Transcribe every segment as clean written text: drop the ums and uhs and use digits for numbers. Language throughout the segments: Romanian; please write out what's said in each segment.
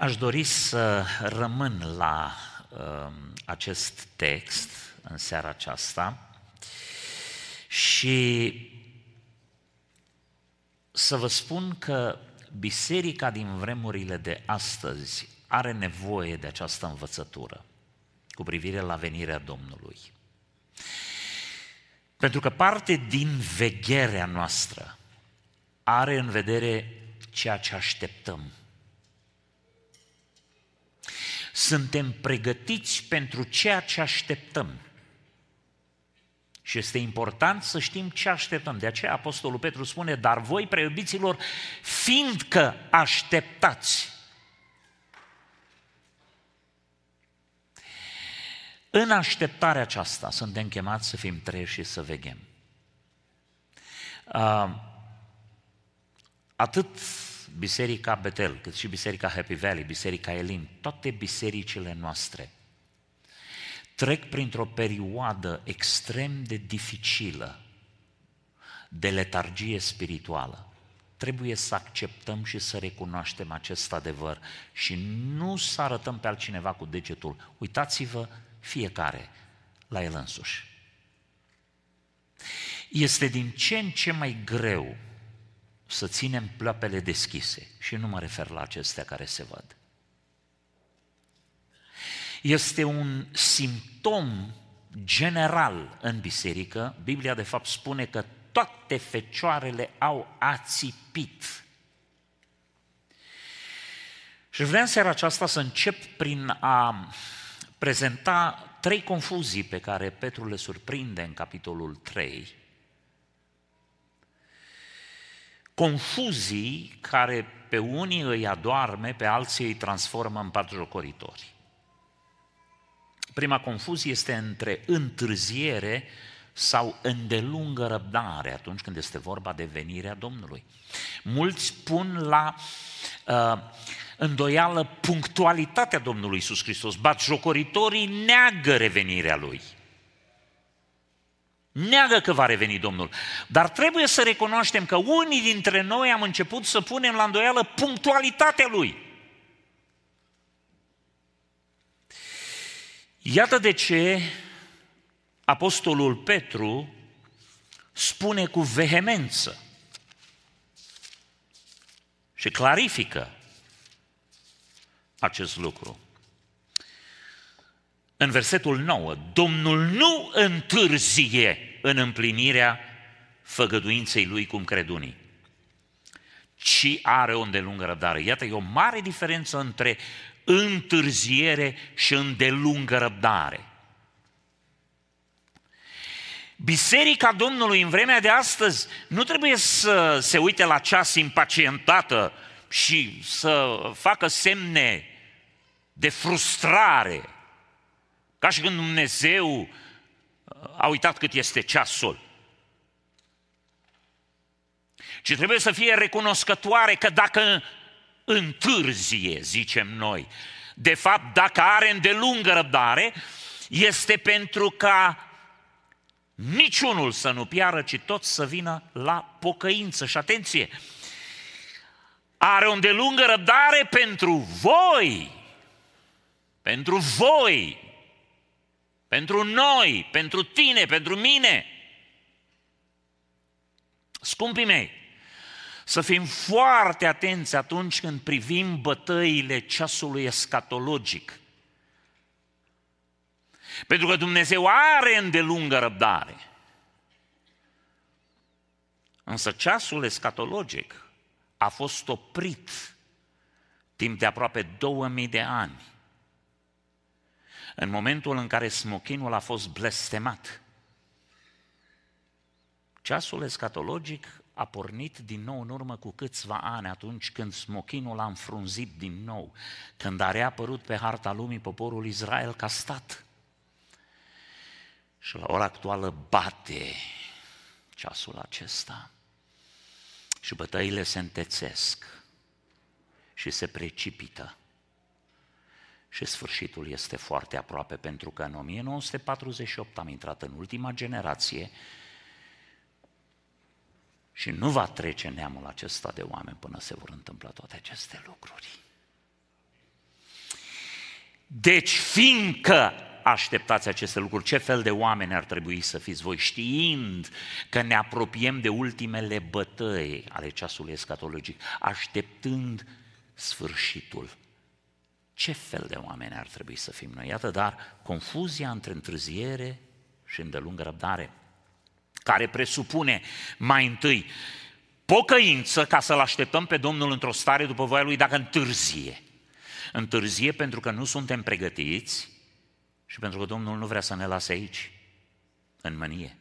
Aș dori să rămân la acest text în seara aceasta și să vă spun că biserica din vremurile de astăzi are nevoie de această învățătură cu privire la venirea Domnului. Pentru că parte din vegherea noastră are în vedere ceea ce așteptăm. Suntem pregătiți pentru ceea ce așteptăm. Și este important să știm ce așteptăm. De aceea Apostolul Petru spune: dar voi, preiubiților, fiindcă așteptați. În așteptarea aceasta suntem chemați să fim treji și să veghem. Atât Biserica Betel, cât și Biserica Happy Valley, Biserica Elin, toate bisericile noastre trec printr-o perioadă extrem de dificilă de letargie spirituală. Trebuie să acceptăm și să recunoaștem acest adevăr și nu să arătăm pe altcineva cu degetul. Uitați-vă fiecare la el însuși. Este din ce în ce mai greu să ținem ploapele deschise și nu mă refer la acestea care se văd. Este un simptom general în biserică. Biblia de fapt spune că toate fecioarele au ațipit. Și vreau în seara aceasta să încep prin a prezenta trei confuzii pe care Petru le surprinde în capitolul 3. Confuzii care pe unii îi adoarme, pe alții îi transformă în batjocoritori. Prima confuzie este între întârziere sau îndelungă răbdare atunci când este vorba de venirea Domnului. Mulți pun la îndoială punctualitatea Domnului Iisus Hristos. Batjocoritorii neagă revenirea Lui. Neagă că va reveni Domnul. Dar trebuie să recunoaștem că unii dintre noi am început să punem la îndoială punctualitatea Lui. Iată de ce Apostolul Petru spune cu vehemență și clarifică acest lucru. În versetul 9, Domnul nu întârzie în împlinirea făgăduinței Lui, cum cred unii, ci are o îndelungă răbdare. Iată, e o mare diferență între întârziere și îndelungă răbdare. Biserica Domnului în vremea de astăzi nu trebuie să se uite la ceas impacientată și să facă semne de frustrare, ca și când Dumnezeu a uitat cât este ceasul. Și trebuie să fie recunoscătoare că dacă întârzie, zicem noi, de fapt dacă are îndelungă răbdare, este pentru ca niciunul să nu piară, ci toți să vină la pocăință. Și atenție, are o îndelungă răbdare pentru voi, pentru noi, pentru tine, pentru mine. Scumpii mei, să fim foarte atenți atunci când privim bătăile ceasului escatologic. Pentru că Dumnezeu are îndelungă răbdare. Însă ceasul escatologic a fost oprit timp de aproape 2000 de ani. În momentul în care smochinul a fost blestemat, ceasul escatologic a pornit din nou în urmă cu câțiva ani, atunci când smochinul a înfrunzit din nou, când a reapărut pe harta lumii poporul Israel ca stat. Și la ora actuală bate ceasul acesta și bătăile se întețesc și se precipită. Și sfârșitul este foarte aproape, pentru că în 1948 am intrat în ultima generație și nu va trece neamul acesta de oameni până se vor întâmpla toate aceste lucruri. Deci, fiindcă așteptați aceste lucruri, ce fel de oameni ar trebui să fiți voi, știind că ne apropiem de ultimele bătăi ale ceasului escatologic, așteptând sfârșitul. Ce fel de oameni ar trebui să fim noi? Iată, dar, confuzia între întârziere și îndelungă răbdare, care presupune mai întâi pocăință ca să-L așteptăm pe Domnul într-o stare după voia Lui, dacă întârzie. Întârzie pentru că nu suntem pregătiți și pentru că Domnul nu vrea să ne lase aici, în mânie.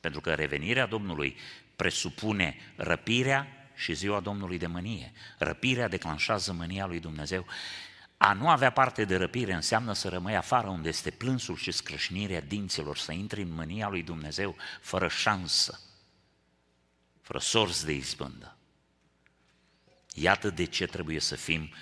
Pentru că revenirea Domnului presupune răpirea și ziua Domnului de mânie. Răpirea declanșează mânia lui Dumnezeu. A nu avea parte de răpire înseamnă să rămâi afară unde este plânsul și scrâșnirea dinților, să intri în mânia lui Dumnezeu fără șansă, fără sorți de izbândă. Iată de ce trebuie să fim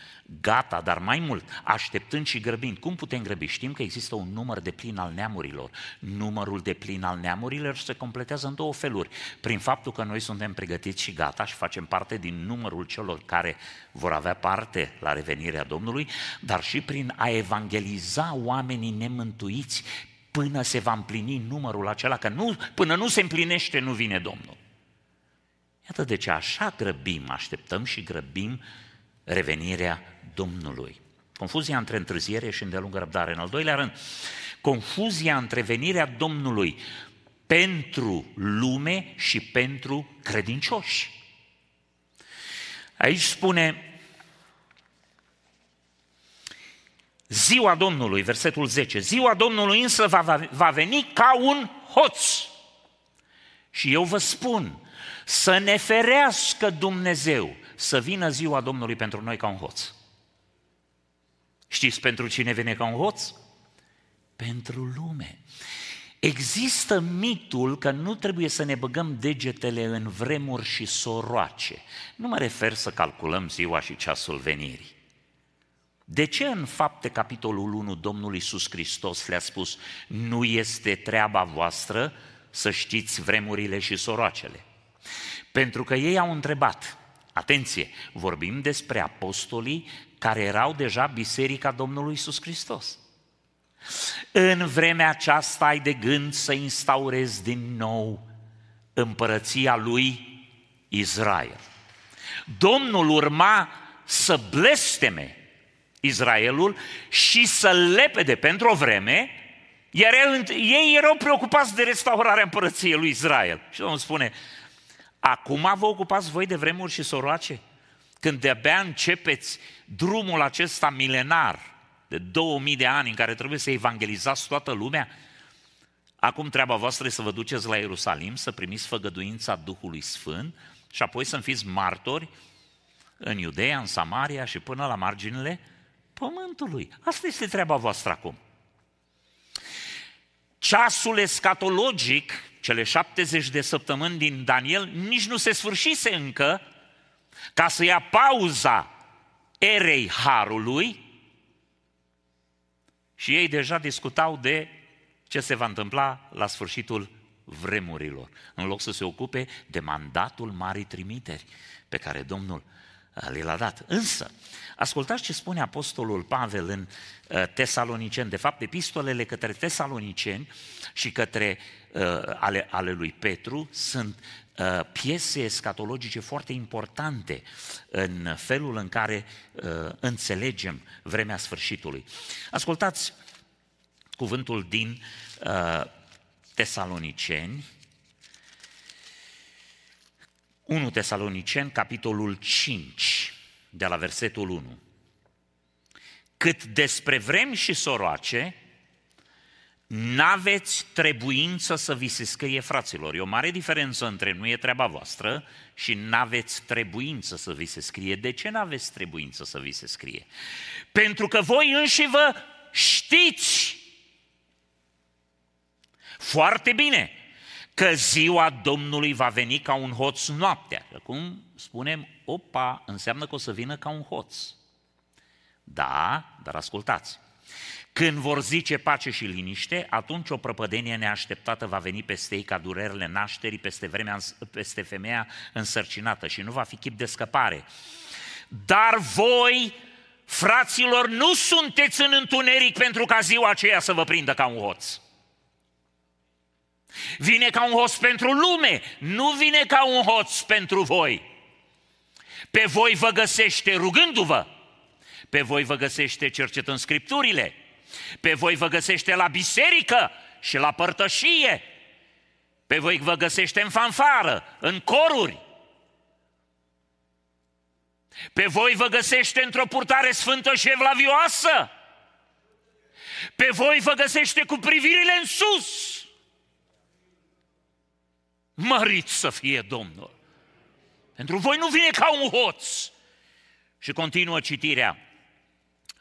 gata, dar mai mult, așteptând și grăbind. Cum putem grăbi? Știm că există un număr de plin al neamurilor. Numărul de plin al neamurilor se completează în două feluri. Prin faptul că noi suntem pregătiți și gata și facem parte din numărul celor care vor avea parte la revenirea Domnului, dar și prin a evangeliza oamenii nemântuiți până se va împlini numărul acela, că până nu se împlinește, nu vine Domnul. Iată de ce așa grăbim, așteptăm și grăbim revenirea Domnului. Confuzia între întârziere și îndelungă răbdare. În al doilea rând, confuzia între venirea Domnului pentru lume și pentru credincioși. Aici spune ziua Domnului, versetul 10, ziua Domnului însă va veni ca un hoț. Și eu vă spun, să ne ferească Dumnezeu să vină ziua Domnului pentru noi ca un hoț. Știți pentru cine vine ca un hoț? Pentru lume. Există mitul că nu trebuie să ne băgăm degetele în vremuri și soroace. Nu mă refer să calculăm ziua și ceasul venirii. De ce în Fapte, capitolul 1, Domnul Iisus Hristos le-a spus, nu este treaba voastră să știți vremurile și soroacele? Pentru că ei au întrebat, atenție, vorbim despre apostolii care erau deja Biserica Domnului Iisus Hristos. În vremea aceasta ai de gând să instaurezi din nou împărăția lui Israel. Domnul urma să blesteme Israelul și să lepede pentru o vreme, iar ei erau preocupați de restaurarea împărăției lui Israel. Și Domnul spune, acum vă ocupați voi de vremuri și soroace? Când de-abia începeți drumul acesta milenar de 2000 de ani în care trebuie să evangelizați toată lumea, acum treaba voastră e să vă duceți la Ierusalim, să primiți făgăduința Duhului Sfânt și apoi să fiți martori în Iudeea, în Samaria și până la marginile pământului. Asta este treaba voastră acum. Ceasul escatologic, cele 70 de săptămâni din Daniel, nici nu se sfârșise încă, ca să ia pauza erei Harului și ei deja discutau de ce se va întâmpla la sfârșitul vremurilor, în loc să se ocupe de mandatul marii trimiteri pe care Domnul le-a dat. Însă, ascultați ce spune apostolul Pavel în Tesaloniceni, de fapt epistolele către Tesaloniceni și către ale lui Petru sunt piese escatologice foarte importante în felul în care înțelegem vremea sfârșitului. Ascultați cuvântul din Tesaloniceni, 1 Tesaloniceni, capitolul 5, de la versetul 1. Cât despre vremi și soroace, n-aveți trebuință să vi se scrie, fraților. E o mare diferență între nu e treaba voastră și n-aveți trebuință să vi se scrie. De ce n-aveți trebuință să vi se scrie? Pentru că voi înși vă știți foarte bine că ziua Domnului va veni ca un hoț noaptea. Acum spunem, opa, înseamnă că o să vină ca un hoț. Da, dar ascultați. Când vor zice pace și liniște, atunci o prăpădenie neașteptată va veni peste ei ca durerile nașterii, peste femeia însărcinată și nu va fi chip de scăpare. Dar voi Fraților, nu sunteți în întuneric pentru ca ziua aceea să vă prindă ca un hoț. Vine ca un hoț pentru lume, nu vine ca un hoț pentru voi. Pe voi vă găsește rugându-vă, pe voi vă găsește cercetând Scripturile, pe voi vă găsește la biserică și la părtășie, pe voi vă găsește în fanfară, în coruri, pe voi vă găsește într-o purtare sfântă și evlavioasă, pe voi vă găsește cu privirile în sus. Mărit să fie Domnul! Pentru voi nu vine ca un hoț. Și continuă citirea.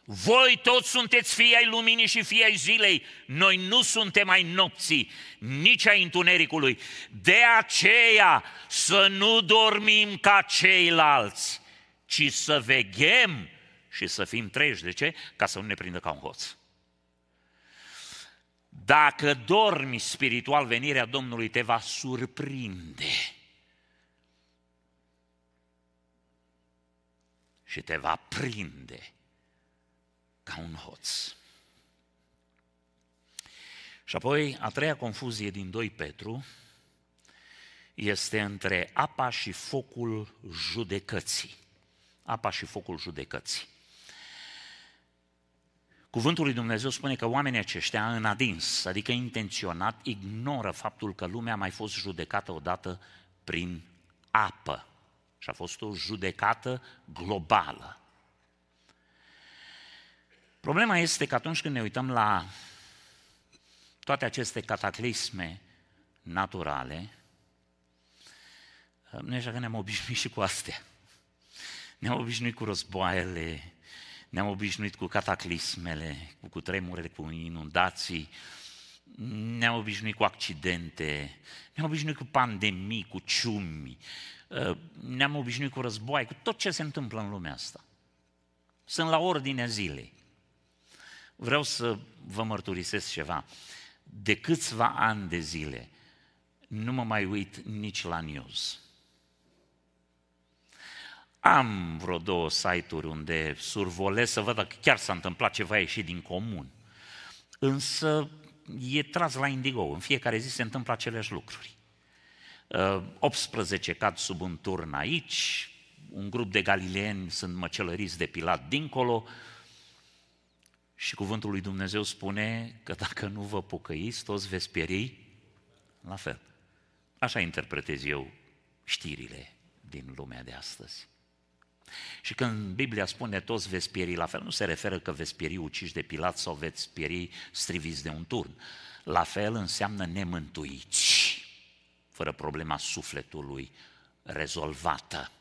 Voi toți sunteți fii ai luminii și fii ai zilei, noi nu suntem ai nopții, nici ai întunericului. De aceea să nu dormim ca ceilalți, ci să veghem și să fim treji. De ce? Ca să nu ne prindă ca un hoț. Dacă dormi spiritual, venirea Domnului te va surprinde și te va prinde ca un hoț. Și apoi, a treia confuzie din 2 Petru este între apa și focul judecății. Apa și focul judecății. Cuvântul lui Dumnezeu spune că oamenii aceștia în adins, adică intenționat, ignoră faptul că lumea a mai fost judecată odată prin apă. Și a fost o judecată globală. Problema este că atunci când ne uităm la toate aceste cataclisme naturale, noi așa că ne-am obișnuit și cu astea. Ne-am obișnuit cu războaiele, ne-am obișnuit cu cataclismele, cu cutremurele, cu inundații, ne-am obișnuit cu accidente, ne-am obișnuit cu pandemii, cu ciumi, ne-am obișnuit cu război, cu tot ce se întâmplă în lumea asta. Sunt la ordinea zilei. Vreau să vă mărturisesc ceva. De câțiva ani de zile nu mă mai uit nici la news. Am vreo 2 site-uri unde survolez să văd dacă chiar s-a întâmplat ceva ieșit din comun. Însă e tras la indigo, în fiecare zi se întâmplă aceleași lucruri. 18 cad sub un turn aici, un grup de galileeni sunt măcelăriți de Pilat dincolo și cuvântul lui Dumnezeu spune că dacă nu vă pocăiți, toți veți pieri la fel. Așa interpretez eu știrile din lumea de astăzi. Și când Biblia spune toți veți pieri la fel, nu se referă că veți pieri uciși de Pilat sau veți pieri striviți de un turn. La fel înseamnă nemântuiți, fără problema sufletului rezolvată.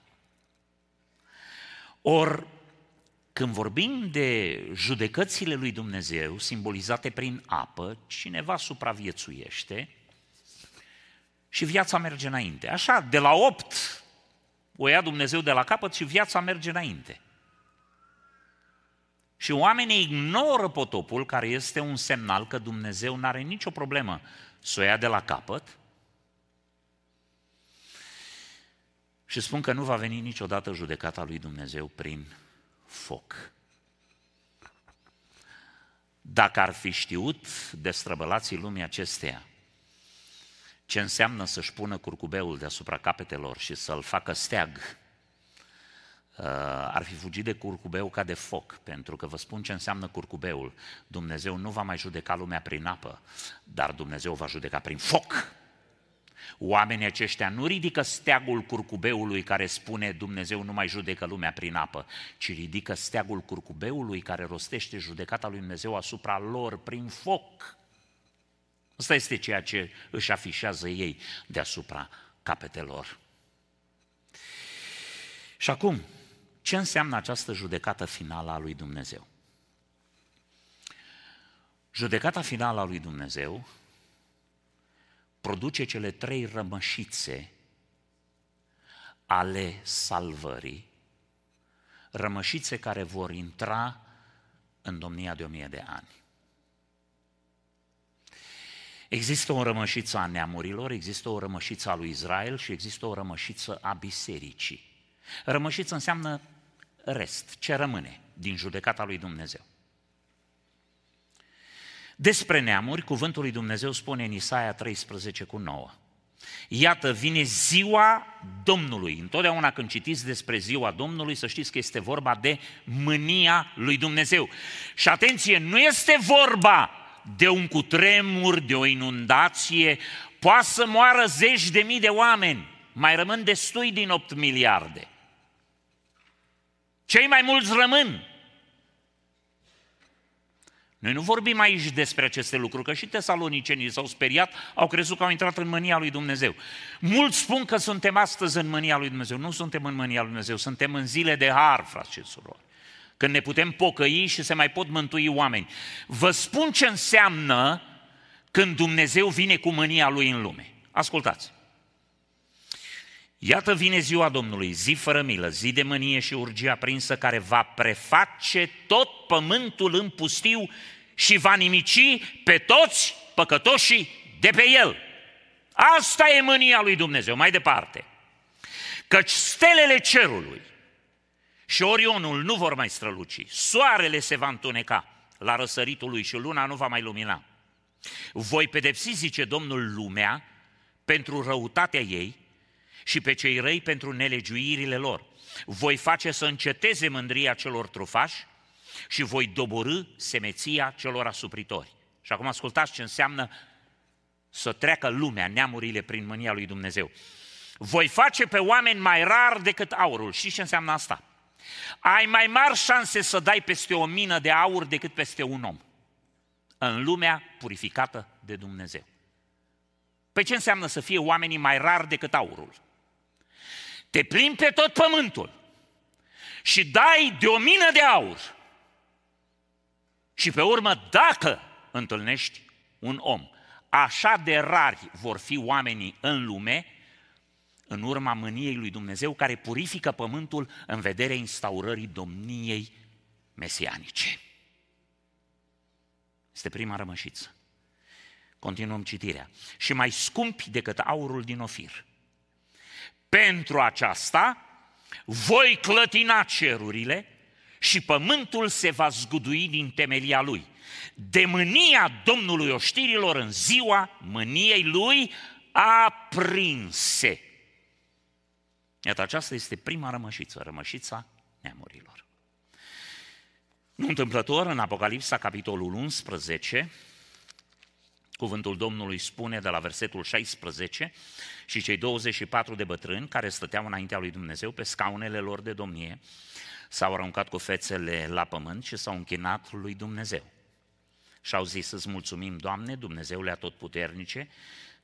Or, când vorbim de judecățile lui Dumnezeu, simbolizate prin apă, cineva supraviețuiește și viața merge înainte. Așa, de la 8 o ia Dumnezeu de la capăt și viața merge înainte. Și oamenii ignoră potopul, care este un semnal că Dumnezeu n-are nicio problemă să o ia de la capăt și spun că nu va veni niciodată judecata lui Dumnezeu prin foc. Dacă ar fi știut destrăbălații lumii acesteia ce înseamnă să-și pună curcubeul deasupra capetelor și să-l facă steag, ar fi fugit de curcubeu ca de foc, pentru că vă spun ce înseamnă curcubeul. Dumnezeu nu va mai judeca lumea prin apă, dar Dumnezeu va judeca prin foc. Oamenii aceștia nu ridică steagul curcubeului care spune Dumnezeu nu mai judecă lumea prin apă, ci ridică steagul curcubeului care rostește judecata lui Dumnezeu asupra lor prin foc. Asta este ceea ce își afișează ei deasupra capetelor. Și acum, ce înseamnă această judecată finală a lui Dumnezeu? Judecata finală a lui Dumnezeu produce cele 3 rămășițe ale salvării, rămășițe care vor intra în domnia de 1000 de ani. Există o rămășiță a neamurilor, există o rămășiță a lui Israel și există o rămășiță a bisericii. Rămășiță înseamnă rest, ce rămâne. din judecata lui Dumnezeu. Despre neamuri, cuvântul lui Dumnezeu spune în Isaia 13:9. Iată, vine ziua Domnului. Întotdeauna când citiți despre ziua Domnului, să știți că este vorba de mânia lui Dumnezeu. Și atenție, nu este vorba de un cutremur, de o inundație, poate să moară zeci de mii de oameni, mai rămân destui din 8 miliarde. Cei mai mulți rămân. Noi nu vorbim aici despre aceste lucruri, că și tesalonicenii s-au speriat, au crezut că au intrat în mânia lui Dumnezeu. Mulți spun că suntem astăzi în mânia lui Dumnezeu. Nu suntem în mânia lui Dumnezeu, suntem în zile de har, frați și surori, când ne putem pocăi și se mai pot mântui oameni. Vă spun ce înseamnă când Dumnezeu vine cu mânia lui în lume. Ascultați! Iată, vine ziua Domnului, zi fără milă, zi de mânie și urgie aprinsă, care va preface tot pământul în pustiu și va nimici pe toți păcătoșii de pe el. Asta e mânia lui Dumnezeu. Mai departe, căci stelele cerului și Orionul nu vor mai străluci, soarele se va întuneca la răsăritul lui și luna nu va mai lumina. Voi pedepsi, zice Domnul, lumea pentru răutatea ei și pe cei răi pentru nelegiuirile lor. Voi face să înceteze mândria celor trufași și voi doborî semeția celor asupritori. Și acum ascultați ce înseamnă să treacă lumea, neamurile, prin mânia lui Dumnezeu. Voi face pe oameni mai rar decât aurul. Știți ce înseamnă asta? Ai mai mari șanse să dai peste o mină de aur decât peste un om în lumea purificată de Dumnezeu. Păi ce înseamnă să fie oamenii mai rari decât aurul? Te plimbi pe tot pământul și dai de o mină de aur și pe urmă, dacă întâlnești un om, așa de rari vor fi oamenii în lume în urma mâniei lui Dumnezeu, care purifică pământul în vederea instaurării domniei mesianice. Este prima rămășiță. Continuăm citirea. Și mai scumpi decât aurul din Ofir. Pentru aceasta voi clătina cerurile și pământul se va zgudui din temelia lui, de mânia Domnului oștirilor în ziua mâniei lui aprinse. Iată, aceasta este prima rămășiță, rămășița neamurilor. Nu întâmplător, în Apocalipsa, capitolul 11, cuvântul Domnului spune de la versetul 16: și cei 24 de bătrâni care stăteau înaintea lui Dumnezeu pe scaunele lor de domnie s-au aruncat cu fețele la pământ și s-au închinat lui Dumnezeu. Și au zis: îți mulțumim, Doamne, Dumnezeule Atotputernice,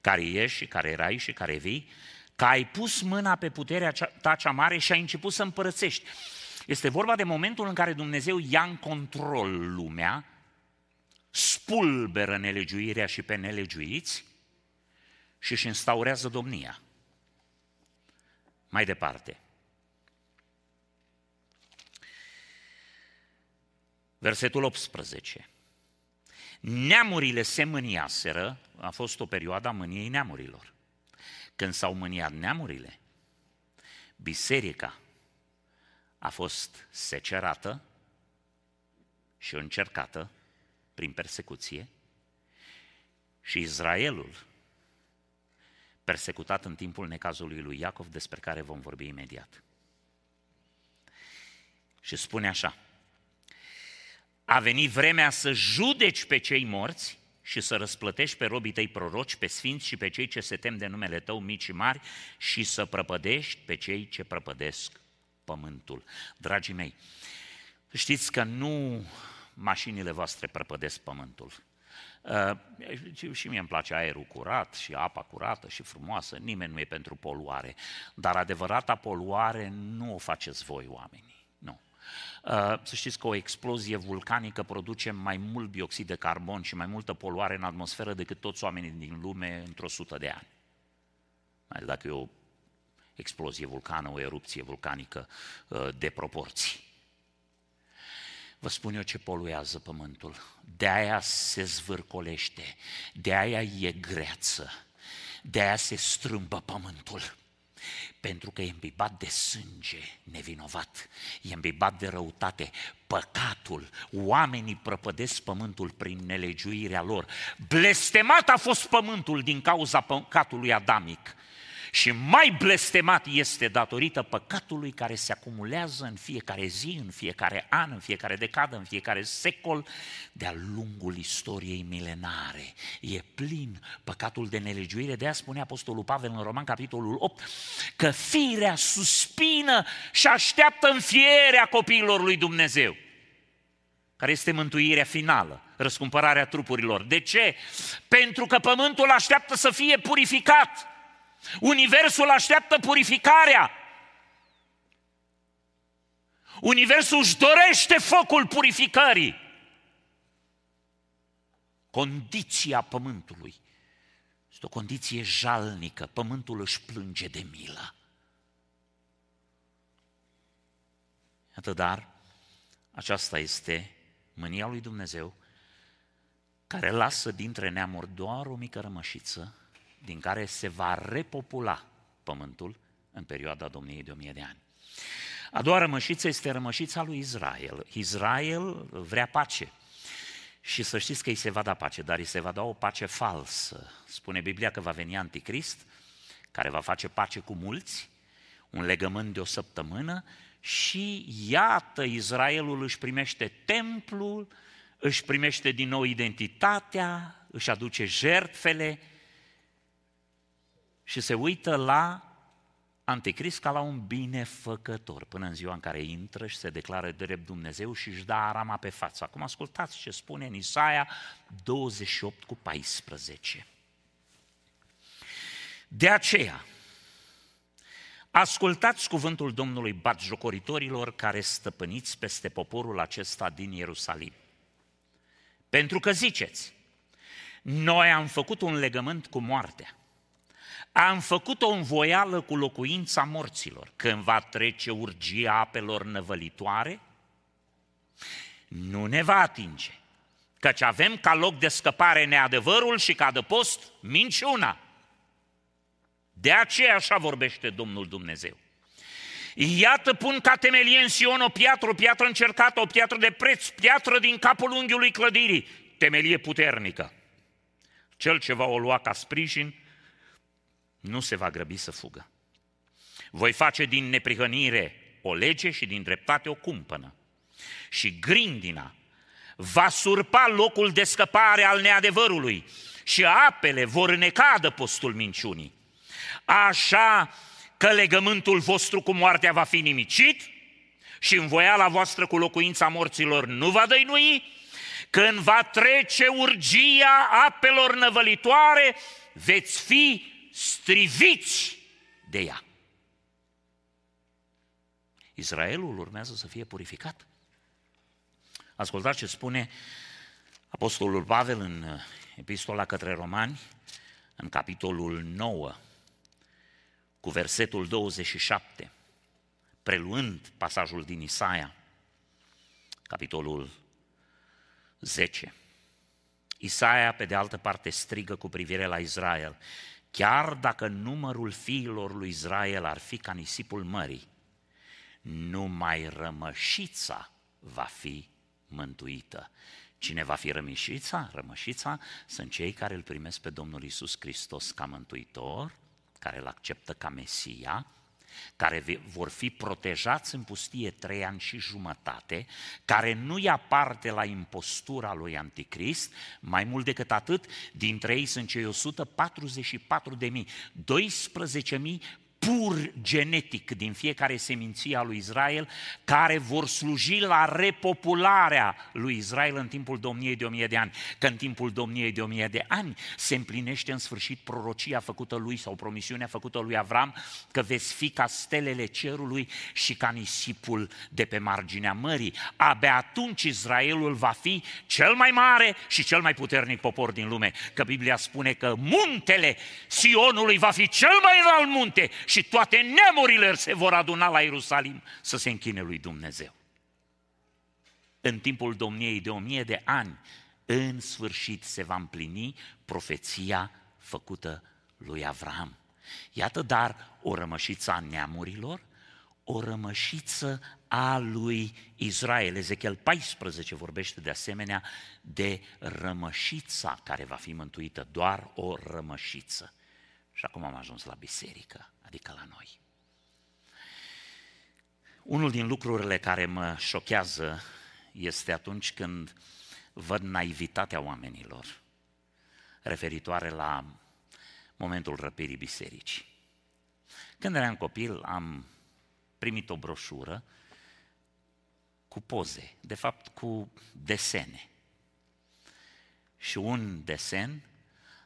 care ești și care erai și care vii, că ai pus mâna pe puterea ta cea mare și ai început să împărățești. Este vorba de momentul în care Dumnezeu ia în control lumea, spulberă nelegiuirea și pe nelegiuiți și își instaurează domnia. Mai departe, versetul 18. Neamurile se mâniaseră, a fost o perioadă a mâniei neamurilor. Când s-au mâniat neamurile, biserica a fost secerată și încercată prin persecuție și Israelul persecutat în timpul necazului lui Iacov, despre care vom vorbi imediat. Și spune așa: a venit vremea să judeci pe cei morți și să răsplătești pe robii tăi proroci, pe sfinți și pe cei ce se tem de numele tău, mici și mari, și să prăpădești pe cei ce prăpădesc pământul. Dragii mei, știți că nu mașinile voastre prăpădesc pământul. Și mie îmi place aerul curat și apa curată și frumoasă, nimeni nu e pentru poluare, dar adevărata poluare nu o faceți voi, oamenii, nu. Să știți că o explozie vulcanică produce mai mult dioxid de carbon și mai multă poluare în atmosferă decât toți oamenii din lume într-o 100 de ani. Mai dacă e o explozie vulcană, o erupție vulcanică de proporții. Vă spun eu ce poluează pământul. De aia se zvârcolește, de aia e greață, de aia se strâmbă pământul. Pentru că e îmbibat de sânge nevinovat, e îmbibat de răutate, păcatul, oamenii prăpădesc pământul prin nelegiuirea lor. Blestemat a fost pământul din cauza păcatului adamic și mai blestemat este datorită păcatului care se acumulează în fiecare zi, în fiecare an, în fiecare decadă, în fiecare secol, de-a lungul istoriei milenare. E plin păcatul de nelegiuire, de-aia spune Apostolul Pavel în Roman, capitolul 8, că firea suspină și așteaptă înfierea copiilor lui Dumnezeu, care este mântuirea finală, răscumpărarea trupurilor. De ce? Pentru că pământul așteaptă să fie purificat. Universul așteaptă purificarea. Universul își dorește focul purificării. Condiția pământului este o condiție jalnică. Pământul își plânge de milă. Iată, dar aceasta este mânia lui Dumnezeu, care lasă dintre neamuri doar o mică rămășiță, din care se va repopula pământul în perioada domniei de 1000 de ani. A doua rămășiță este rămășița lui Israel. Israel vrea pace și să știți că îi se va da pace, dar îi se va da o pace falsă. Spune Biblia că va veni Anticrist, care va face pace cu mulți, un legământ de 1 săptămână și iată, Israelul își primește templul, își primește din nou identitatea, își aduce jertfele, și se uită la Anticrist ca la un binefăcător, până în ziua în care intră și se declară drept Dumnezeu și își dă arama pe față. Acum ascultați ce spune în Isaia 28:14. De aceea, ascultați cuvântul Domnului batjocoritorilor care stăpâniți peste poporul acesta din Ierusalim. Pentru că ziceți, noi am făcut un legământ cu moartea. Am făcut o învoială cu locuința morților. Când va trece urgia apelor năvălitoare, nu ne va atinge, căci avem ca loc de scăpare neadevărul și ca adăpost minciuna. De aceea așa vorbește Domnul Dumnezeu. Iată, pun ca temelie în Sion o piatră încercată, o piatră de preț, piatră din capul unghiului clădirii, temelie puternică. Cel ce va o lua ca sprijin nu se va grăbi să fugă. Voi face din neprihănire o lege și din dreptate o cumpănă. Și grindina va surpa locul de scăpare al neadevărului și apele vor îneca adăpostul minciunii. Așa că legământul vostru cu moartea va fi nimicit și învoiala voastră cu locuința morților nu va dăinui. Când va trece urgia apelor năvălitoare, veți fi striviți de ea. Israelul urmează să fie purificat. Ascultați ce spune Apostolul Pavel în Epistola către Romani, în capitolul 9, cu versetul 27, preluând pasajul din Isaia, capitolul 10. Isaia, pe de altă parte, strigă cu privire la Israel. Chiar dacă numărul fiilor lui Israel ar fi ca nisipul mării, numai rămășița va fi mântuită. Cine va fi rămășița? Rămășița sunt cei care îl primesc pe Domnul Iisus Hristos ca mântuitor, care îl acceptă ca Mesia, care vor fi protejați în pustie 3 ani și jumătate, care nu ia parte la impostura lui Anticrist. Mai mult decât atât, dintre ei sunt cei 144.000, 12.000 pur genetic din fiecare seminție a lui Israel, care vor sluji la repopularea lui Israel în timpul domniei de 1000 de ani. Că în timpul domniei de 1000 de ani se împlinește în sfârșit prorocia făcută lui sau promisiunea făcută lui Avram, că veți fi ca stelele cerului și ca nisipul de pe marginea mării. Abia atunci Israelul va fi cel mai mare și cel mai puternic popor din lume. Că Biblia spune că muntele Sionului va fi cel mai înalt munte și toate neamurile se vor aduna la Ierusalim să se închine lui Dumnezeu. În timpul domniei de 1000 de ani, în sfârșit se va împlini profeția făcută lui Avram. Iată dar o rămășiță a neamurilor, o rămășiță a lui Israel. Ezechiel 14 vorbește de asemenea de rămășița care va fi mântuită, doar o rămășiță. Și acum am ajuns la biserică, adică la noi. Unul din lucrurile care mă șochează este atunci când văd naivitatea oamenilor referitoare la momentul răpirii bisericii. Când eram copil am primit o broșură cu poze, de fapt cu desene. Și un desen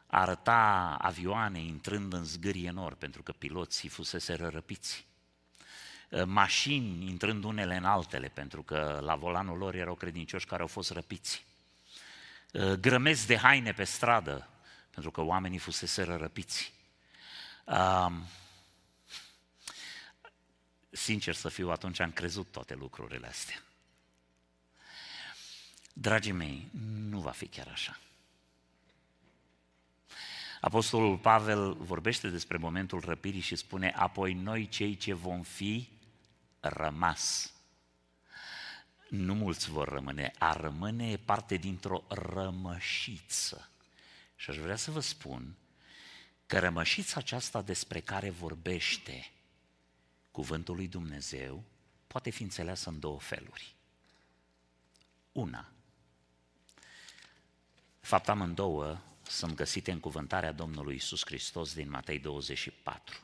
arăta avioane intrând în zgârie nori, pentru că piloții fuseseră răpiți. Mașini intrând unele în altele, pentru că la volanul lor erau credincioși care au fost răpiți. Grămezi de haine pe stradă, pentru că oamenii fuseseră răpiți. Sincer să fiu, atunci am crezut toate lucrurile astea. Dragii mei, nu va fi chiar așa. Apostolul Pavel vorbește despre momentul răpirii și spune: apoi noi cei ce vom fi rămas. Nu mulți vor rămâne, a rămâne e parte dintr-o rămășiță. Și aș vrea să vă spun că rămășița aceasta despre care vorbește cuvântul lui Dumnezeu poate fi înțeleasă în două feluri. Una, de fapt amândouă sunt găsite în cuvântarea Domnului Iisus Hristos din Matei 24.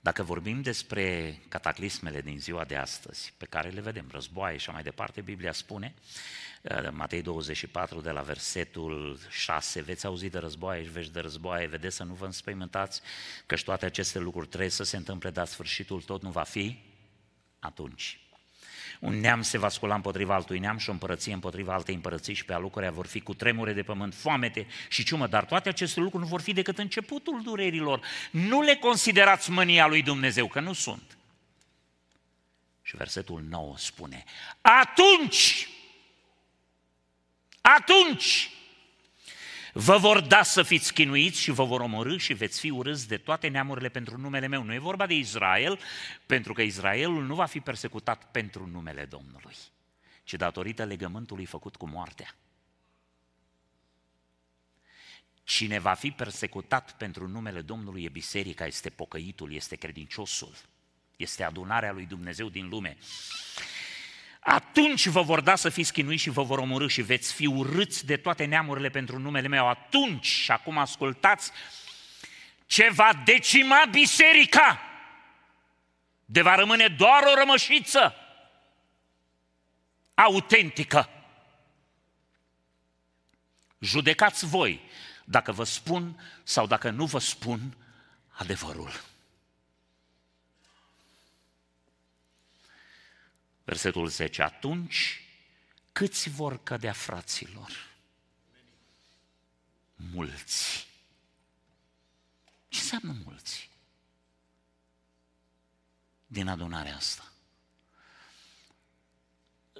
Dacă vorbim despre cataclismele din ziua de astăzi, pe care le vedem, războaie și mai departe, Biblia spune, Matei 24 de la versetul 6, veți auzi de războaie și vești de războaie, vedeți să nu vă înspăimântați, căci toate aceste lucruri trebuie să se întâmple, dar sfârșitul tot nu va fi atunci. Un neam se va scula împotriva altui neam și o împărăție împotriva altei împărății și pe alucurea vor fi cutremure de pământ, foamete și ciumă, dar toate aceste lucruri nu vor fi decât începutul durerilor. Nu le considerați mânia lui Dumnezeu, că nu sunt. Și versetul 9 spune: Atunci vă vor da să fiți chinuiți și vă vor omorî și veți fi urâți de toate neamurile pentru numele meu. Nu e vorba de Israel, pentru că Israelul nu va fi persecutat pentru numele Domnului, ci datorită legământului făcut cu moartea. Cine va fi persecutat pentru numele Domnului e biserica, este pocăitul, este credinciosul, este adunarea lui Dumnezeu din lume. Atunci vă vor da să fiți chinuiți și vă vor omorî și veți fi urâți de toate neamurile pentru numele meu. Atunci, și acum ascultați, ce va decima biserica, de va rămâne doar o rămășiță autentică. Judecați voi dacă vă spun sau dacă nu vă spun adevărul. Versetul 10, atunci câți vor cădea, fraților? Mulți. Ce înseamnă mulți din adunarea asta?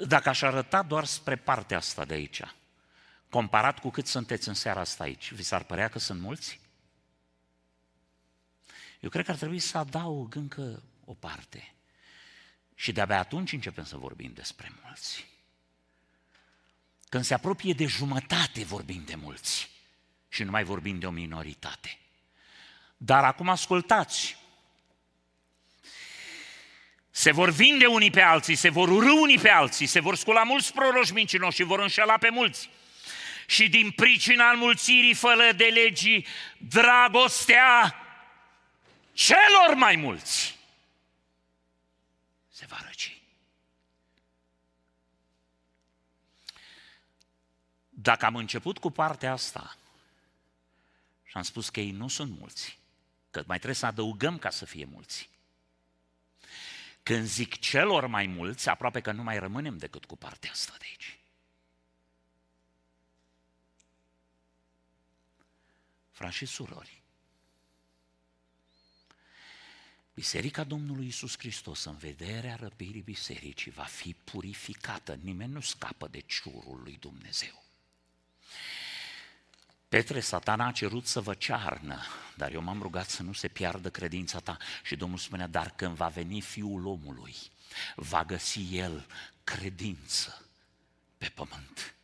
Dacă aș arăta doar spre partea asta de aici, comparat cu cât sunteți în seara asta aici, vi s-ar părea că sunt mulți? Eu cred că ar trebui să adaug încă o parte. Și de-abia atunci începem să vorbim despre mulți. Când se apropie de jumătate vorbim de mulți și nu mai vorbim de o minoritate. Dar acum ascultați, se vor vinde unii pe alții, se vor urî unii pe alții, se vor scula mulți proroși mincinoși și vor înșela pe mulți. Și din pricina înmulțirii fără de legii, dragostea celor mai mulți se va răci. Dacă am început cu partea asta și am spus că ei nu sunt mulți, că mai trebuie să adăugăm ca să fie mulți. Când zic celor mai mulți, aproape că nu mai rămânem decât cu partea asta de aici. Frați și surori, Biserica Domnului Iisus Hristos, în vederea răpirii bisericii, va fi purificată. Nimeni nu scapă de ciurul lui Dumnezeu. Petre, Satana a cerut să vă cearnă, dar eu m-am rugat să nu se piardă credința ta. Și Domnul spunea, dar când va veni Fiul omului, va găsi El credință pe pământ.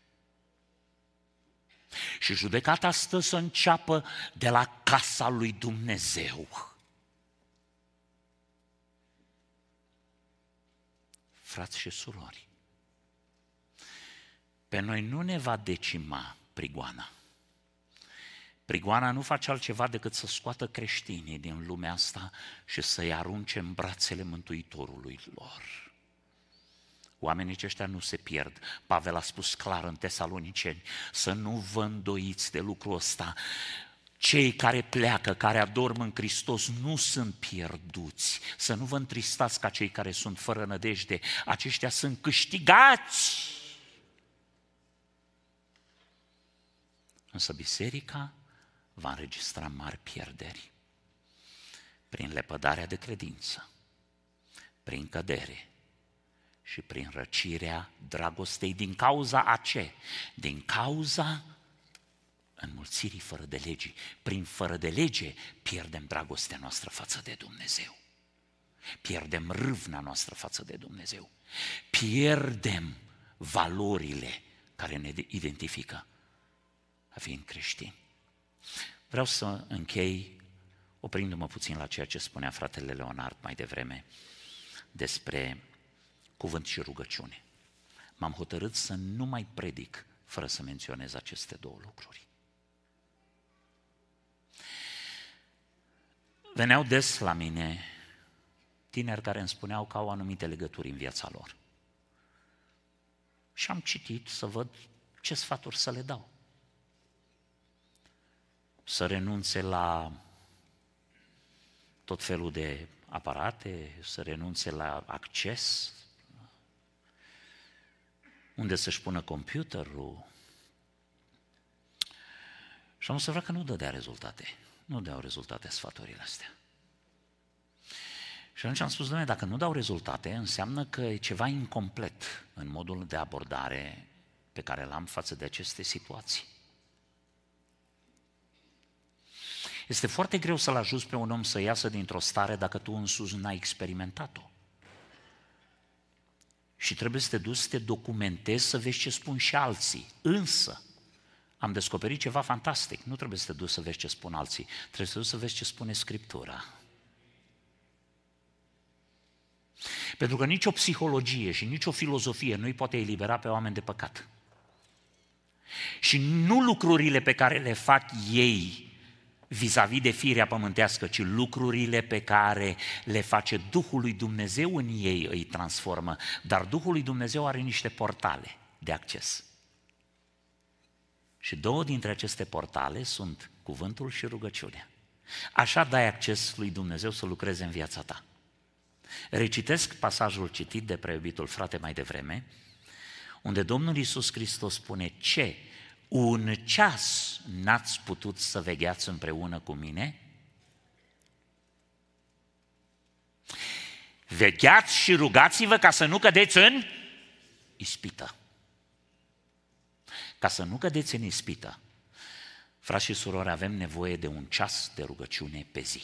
Și judecata stă să înceapă de la casa lui Dumnezeu. Frați și surori, pe noi nu ne va decima prigoana. Prigoana nu face altceva decât să scoată creștinii din lumea asta și să-i arunce în brațele Mântuitorului lor. Oamenii aceștia nu se pierd. Pavel a spus clar în Tesaloniceni, să nu vă îndoiți de lucrul ăsta. Cei care pleacă, care adorm în Hristos, nu sunt pierduți. Să nu vă întristați ca cei care sunt fără nădejde. Aceștia sunt câștigați. Însă biserica va înregistra mari pierderi prin lepădarea de credință, prin cădere și prin răcirea dragostei. Din cauza a ce? Din cauza înmulțirii fără de legii. Prin fără de lege pierdem dragostea noastră față de Dumnezeu. Pierdem râvna noastră față de Dumnezeu. Pierdem valorile care ne identifică a fi în creștini. Vreau să închei oprindu-mă puțin la ceea ce spunea fratele Leonard mai devreme despre cuvânt și rugăciune. M-am hotărât să nu mai predic fără să menționez aceste două lucruri. Veneau des la mine tineri care îmi spuneau că au anumite legături în viața lor. Și am citit să văd ce sfaturi să le dau. Să renunțe la tot felul de aparate, să renunțe la acces, unde să-și pună computerul. Și am observat că nu dădea rezultate. Nu dau rezultate sfaturile astea. Și atunci am spus, Doamne, dacă nu dau rezultate, înseamnă că e ceva incomplet în modul de abordare pe care l-am față de aceste situații. Este foarte greu să-l ajuți pe un om să iasă dintr-o stare dacă tu însuți n-ai experimentat-o. Și trebuie să te duci să te documentezi, să vezi ce spun și alții. Însă, am descoperit ceva fantastic. Nu trebuie să te duci să vezi ce spun alții, trebuie să te duci să vezi ce spune Scriptura. Pentru că nicio psihologie și nicio filozofie nu îi poate elibera pe oameni de păcat. Și nu lucrurile pe care le fac ei vis-a-vis de firea pământească, ci lucrurile pe care le face Duhul lui Dumnezeu în ei îi transformă. Dar Duhul lui Dumnezeu are niște portale de acces. Și două dintre aceste portale sunt cuvântul și rugăciunea. Așa dai acces lui Dumnezeu să lucreze în viața ta. Recitesc pasajul citit de preiubitul frate mai devreme, unde Domnul Iisus Hristos spune ce? Un ceas n-ați putut să vegheați împreună cu mine? Vegheați și rugați-vă ca să nu cădeți în ispită. Ca să nu cădeți în ispită. Frați și surori, avem nevoie de un ceas de rugăciune pe zi.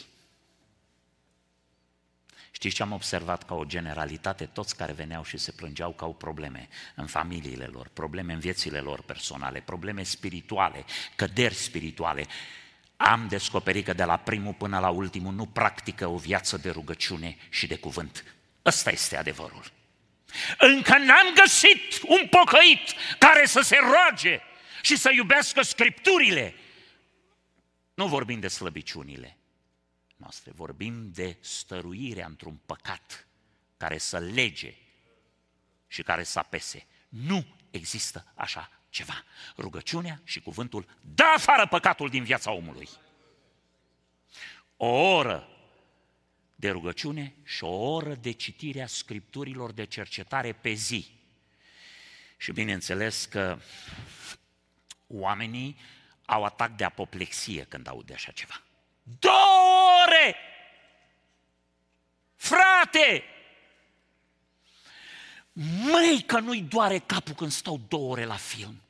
Știți ce am observat ca o generalitate? Toți care veneau și se plângeau că au probleme în familiile lor, probleme în viețile lor personale, probleme spirituale, căderi spirituale. Am descoperit că de la primul până la ultimul nu practică o viață de rugăciune și de cuvânt. Ăsta este adevărul. Încă n-am găsit un pocăit care să se roage și să iubească Scripturile. Nu vorbim de slăbiciunile noastre, vorbim de stăruirea într-un păcat care să lege și care să apese. Nu există așa ceva. Rugăciunea și cuvântul dă afară păcatul din viața omului. O oră de rugăciune și o oră de citire a Scripturilor, de cercetare pe zi. Și bineînțeles că oamenii au atac de apoplexie când aud de așa ceva. 2 ore! Frate! Măi, că nu-i doare capul când stau 2 ore la film!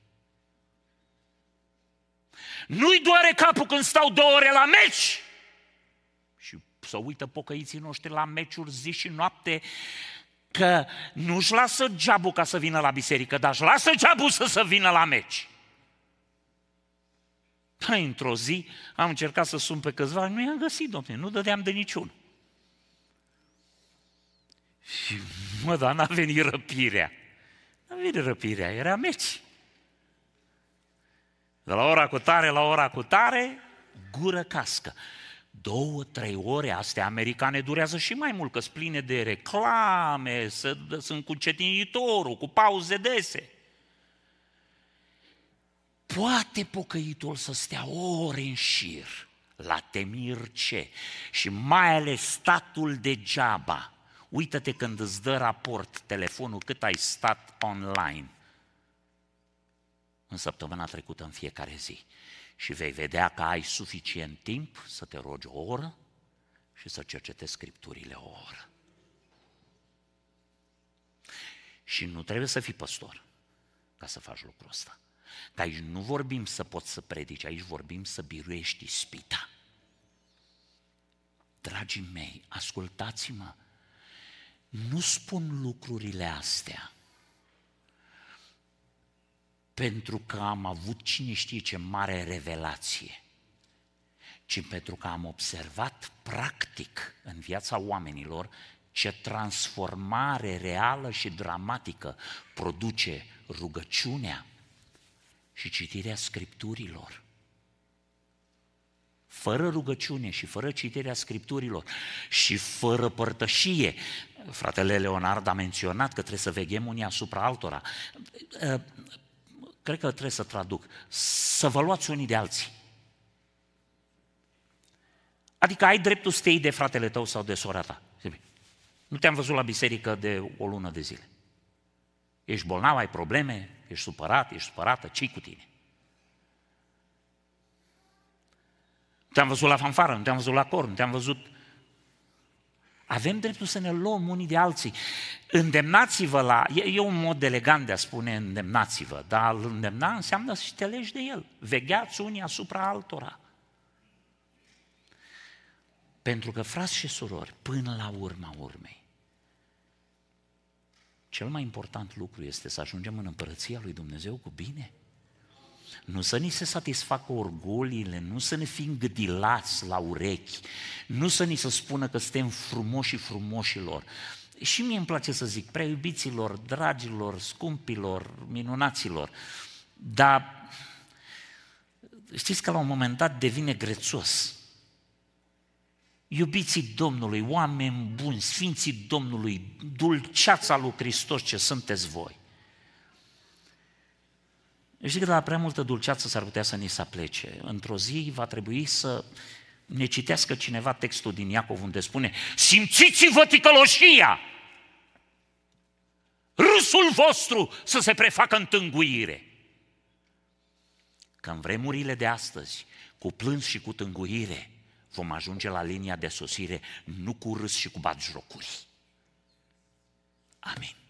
Nu-i doare capul când stau 2 ore la meci. Și să uită pocăiții noștri la meciuri zi și noapte, că nu-și lasă geabul ca să vină la biserică, dar își lasă geabul să vină la meci. Păi, într-o zi am încercat să sun pe câțiva, nu i-am găsit, domnule, nu dădeam de niciun. Și, dar n-a venit răpirea. N-a venit răpirea, era meci. De la ora cu tare la ora cu tare, gură cască. 2-3 ore, astea americane durează și mai mult, că sunt pline de reclame, sunt cu cetinitorul, cu pauze dese. Poate pocăitul să stea ore în șir, la temir ce, și mai ales statul degeaba. Uită-te când îți dă raport telefonul cât ai stat online. În săptămâna trecută, în fiecare zi. Și vei vedea că ai suficient timp să te rogi 1 oră și să cercetezi Scripturile 1 oră. Și nu trebuie să fii păstor ca să faci lucrul ăsta. Că aici nu vorbim să poți să predici, aici vorbim să biruiești ispita. Dragii mei, ascultați-mă, nu spun lucrurile astea pentru că am avut cine știe ce mare revelație, ci pentru că am observat practic în viața oamenilor ce transformare reală și dramatică produce rugăciunea și citirea Scripturilor. Fără rugăciune și fără citirea Scripturilor și fără părtășie, fratele Leonard a menționat că trebuie să veghem unii asupra altora. Cred că trebuie să traduc, să vă luați unii de alții. Adică ai dreptul să te iei de fratele tău sau de sora ta. Nu te-am văzut la biserică de 1 lună de zile. Ești bolnav, ai probleme, ești supărat, ești supărată, ce-i cu tine? Nu te-am văzut la fanfară, nu te-am văzut la cor, nu te-am văzut... Avem dreptul să ne luăm unii de alții. Îndemnați-vă la... E un mod elegant de a spune îndemnați-vă, dar îl îndemna înseamnă să te legi de el. Vegheați unii asupra altora. Pentru că, frați și surori, până la urma urmei, cel mai important lucru este să ajungem în împărăția lui Dumnezeu cu bine. Nu să ni se satisfacă orgoliile, nu să ne fim gâdilați la urechi, nu să ni se spună că suntem frumoși frumoșilor. Și mie îmi place să zic, prea iubiților, dragilor, scumpilor, minunaților, dar știți că la un moment dat devine grețos. Iubiții Domnului, oameni buni, sfinții Domnului, dulceața lui Hristos ce sunteți voi. Știți că de la prea multă dulceață s-ar putea să ni se aplece. Într-o zi va trebui să ne citească cineva textul din Iacov unde spune: simțiți-vă ticăloșia! Râsul vostru să se prefacă în tânguire! Că în vremurile de astăzi, cu plâns și cu tânguire, vom ajunge la linia de sosire, nu cu râs și cu batjocuri. Amin.